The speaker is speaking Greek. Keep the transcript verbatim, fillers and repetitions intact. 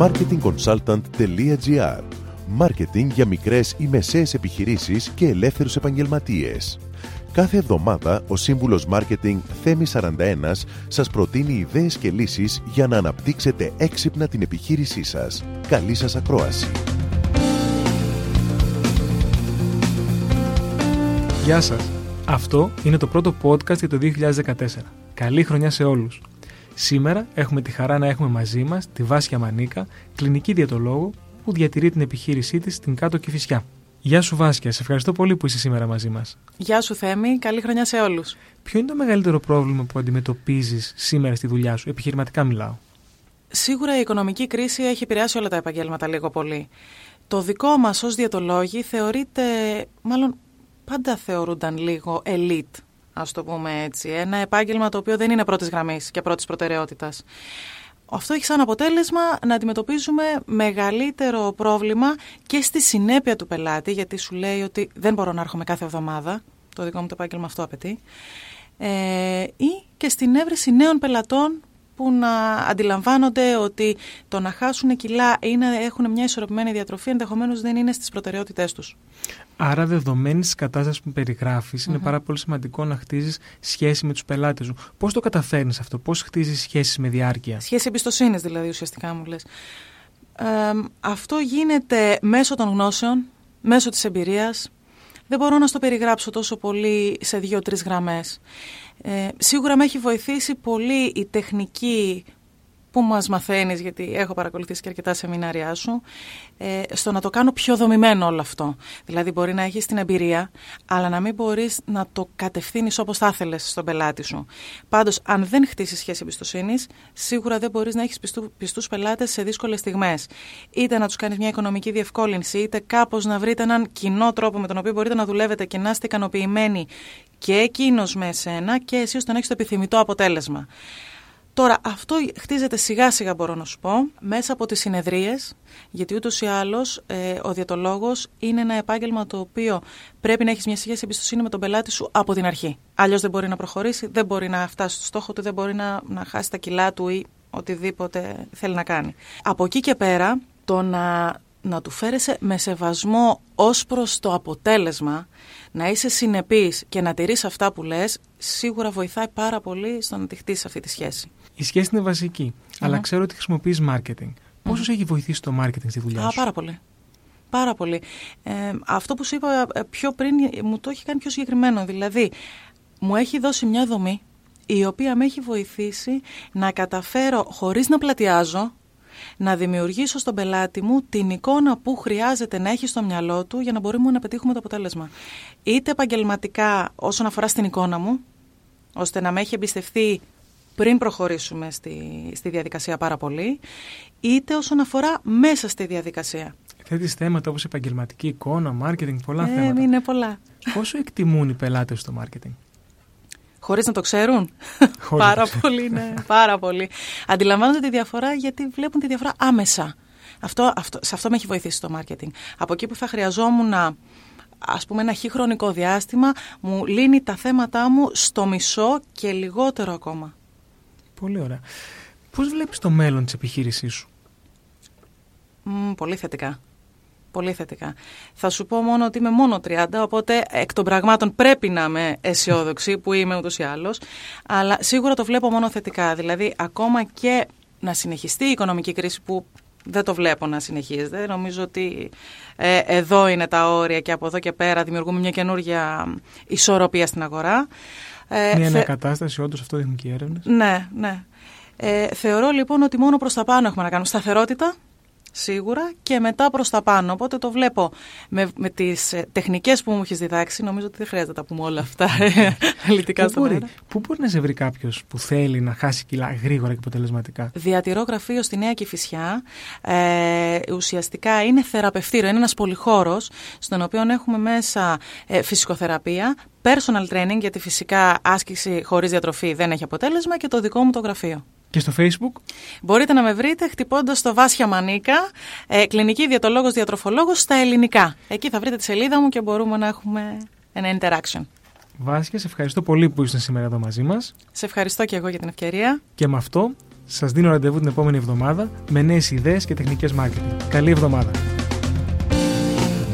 marketing consultant τελεία τζι άρ. Μάρκετινγκ για μικρές ή μεσαίες επιχειρήσεις και ελεύθερους επαγγελματίες. Κάθε εβδομάδα ο σύμβουλος Μάρκετινγκ Θέμης σαράντα ένα σας προτείνει ιδέες και λύσεις για να αναπτύξετε έξυπνα την επιχείρησή σας. Καλή σας ακρόαση! Γεια σας! Αυτό είναι το πρώτο podcast για το δύο χιλιάδες δεκατέσσερα. Καλή χρονιά σε όλους! Σήμερα έχουμε τη χαρά να έχουμε μαζί μας τη Βάσκια Μανίκα, κλινική διαιτολόγο, που διατηρεί την επιχείρησή της στην Κάτω Κηφισιά. Γεια σου Βάσκια, σε ευχαριστώ πολύ που είσαι σήμερα μαζί μας. Γεια σου Θέμη, καλή χρονιά σε όλους. Ποιο είναι το μεγαλύτερο πρόβλημα που αντιμετωπίζεις σήμερα στη δουλειά σου, επιχειρηματικά μιλάω? Σίγουρα η οικονομική κρίση έχει επηρεάσει όλα τα επαγγέλματα λίγο πολύ. Το δικό μας ως διαιτολόγοι θεωρείται, μάλλον πάντα θεωρούνταν λίγο elite, ας το πούμε έτσι. Ένα επάγγελμα το οποίο δεν είναι πρώτης γραμμής και πρώτης προτεραιότητας. Αυτό έχει σαν αποτέλεσμα να αντιμετωπίζουμε μεγαλύτερο πρόβλημα και στη συνέπεια του πελάτη, γιατί σου λέει ότι δεν μπορώ να έρχομαι κάθε εβδομάδα, το δικό μου το επάγγελμα αυτό απαιτεί, ε, ή και στην έβρεση νέων πελατών που να αντιλαμβάνονται ότι το να χάσουν κιλά ή να έχουν μια ισορροπημένη διατροφή ενδεχομένως δεν είναι στις προτεραιότητές τους. Άρα, δεδομένη τη κατάσταση που περιγράφεις, mm-hmm. είναι πάρα πολύ σημαντικό να χτίζεις σχέση με τους πελάτες σου. Πώς το καταφέρνεις αυτό, πώς χτίζεις σχέσεις με διάρκεια? Σχέση εμπιστοσύνης, δηλαδή, ουσιαστικά μου λες. Ε, αυτό γίνεται μέσω των γνώσεων, μέσω της εμπειρίας. Δεν μπορώ να στο περιγράψω τόσο πολύ σε δύο-τρεις γραμμές. Ε, σίγουρα με έχει βοηθήσει πολύ η τεχνική που μας μαθαίνεις, γιατί έχω παρακολουθήσει και αρκετά σεμινάρια σου, ε, στο να το κάνω πιο δομημένο όλο αυτό. Δηλαδή μπορεί να έχεις την εμπειρία, αλλά να μην μπορείς να το κατευθύνεις όπως θα ήθελες στον πελάτη σου. Πάντως, αν δεν χτίσεις σχέση εμπιστοσύνης, σίγουρα δεν μπορείς να έχεις πιστού, πιστούς πελάτες σε δύσκολες στιγμές. Είτε να τους κάνεις μια οικονομική διευκόλυνση, είτε κάπως να βρείτε έναν κοινό τρόπο με τον οποίο μπορείτε να δουλεύετε και να είστε ικανοποιημένοι και εκείνος με εσένα και εσύ ώστε να έχεις το επιθυμητό αποτέλεσμα. Τώρα, αυτό χτίζεται σιγά σιγά, μπορώ να σου πω, μέσα από τις συνεδρίες, γιατί ούτως ή άλλως ε, ο διαιτολόγος είναι ένα επάγγελμα το οποίο πρέπει να έχεις μια σχέση εμπιστοσύνη με τον πελάτη σου από την αρχή. Αλλιώς δεν μπορεί να προχωρήσει, δεν μπορεί να φτάσει στο στόχο του, δεν μπορεί να, να χάσει τα κιλά του ή οτιδήποτε θέλει να κάνει. Από εκεί και πέρα, το να, να του φέρεσαι με σεβασμό ως προς το αποτέλεσμα, να είσαι συνεπής και να τηρείς αυτά που λες, σίγουρα βοηθάει πάρα πολύ στο να τη χτίσεις αυτή τη σχέση. Η σχέση είναι βασική, mm-hmm. αλλά ξέρω ότι χρησιμοποιείς marketing. Πόσο mm-hmm. έχει βοηθήσει το marketing στη δουλειά Α, σου? Πάρα πολύ. Πάρα πολύ. Ε, αυτό που σου είπα πιο πριν μου το έχει κάνει πιο συγκεκριμένο. Δηλαδή, μου έχει δώσει μια δομή η οποία με έχει βοηθήσει να καταφέρω χωρίς να πλατιάζω, να δημιουργήσω στον πελάτη μου την εικόνα που χρειάζεται να έχει στο μυαλό του για να μπορούμε να πετύχουμε το αποτέλεσμα. Είτε επαγγελματικά όσον αφορά στην εικόνα μου, ώστε να με έχει εμπιστευτεί πριν προχωρήσουμε στη, στη διαδικασία πάρα πολύ, είτε όσον αφορά μέσα στη διαδικασία. Θέτεις θέματα όπως επαγγελματική εικόνα, μάρκετινγκ, πολλά ε, θέματα. Είναι πολλά. Πόσο εκτιμούν οι πελάτες στο μάρκετινγκ? Χωρίς να το ξέρουν. Πάρα πολύ, ναι. Πάρα πολύ. Αντιλαμβάνονται τη διαφορά γιατί βλέπουν τη διαφορά άμεσα. Αυτό, αυτό, σε αυτό με έχει βοηθήσει το μάρκετινγκ. Από εκεί που θα χρειαζόμουν, ας πούμε, ένα χι χρονικό διάστημα, μου λύνει τα θέματα μου στο μισό και λιγότερο ακόμα. Πολύ ωραία. Πώς βλέπεις το μέλλον της επιχείρησής σου? Μ, πολύ θετικά. Πολύ θετικά. Θα σου πω μόνο ότι είμαι μόνο τριάντα, οπότε εκ των πραγμάτων πρέπει να είμαι αισιόδοξη, που είμαι ούτως ή άλλως, αλλά σίγουρα το βλέπω μόνο θετικά. Δηλαδή, ακόμα και να συνεχιστεί η οικονομική κρίση, που δεν το βλέπω να συνεχίζεται, νομίζω ότι ε, εδώ είναι τα όρια και από εδώ και πέρα δημιουργούμε μια καινούργια ισορροπία στην αγορά. Ε, μια θε... ανακατάσταση, όντως, αυτό δείχνουν και οι έρευνες. Ναι, ναι. Ε, θεωρώ λοιπόν ότι μόνο προς τα πάνω έχουμε να κάνουμε σταθερότητα. Σίγουρα και μετά προς τα πάνω. Οπότε το βλέπω με, με τις τεχνικές που μου έχεις διδάξει. Νομίζω ότι δεν χρειάζεται να τα πούμε όλα αυτά αναλυτικά στον αέρα. Πού μπορεί να σε βρει κάποιος που θέλει να χάσει κιλά γρήγορα και αποτελεσματικά? Διατηρώ γραφείο στη Νέα Κηφισιά. Ε, ουσιαστικά είναι θεραπευτήριο, είναι ένας πολυχώρος στον οποίο έχουμε μέσα ε, φυσικοθεραπεία, personal training, γιατί φυσικά άσκηση χωρίς διατροφή δεν έχει αποτέλεσμα, και το δικό μου το γραφείο. Και στο Facebook? Μπορείτε να με βρείτε χτυπώντας το Βάσια Μανίκα, ε, κλινική διαιτολόγος διατροφολόγος στα ελληνικά. Εκεί θα βρείτε τη σελίδα μου και μπορούμε να έχουμε ένα interaction. Βάσια, σε ευχαριστώ πολύ που ήσουν σήμερα εδώ μαζί μας. Σε ευχαριστώ και εγώ για την ευκαιρία. Και με αυτό Σας δίνω ραντεβού την επόμενη εβδομάδα με νέες ιδέες και τεχνικές marketing. Καλή εβδομάδα!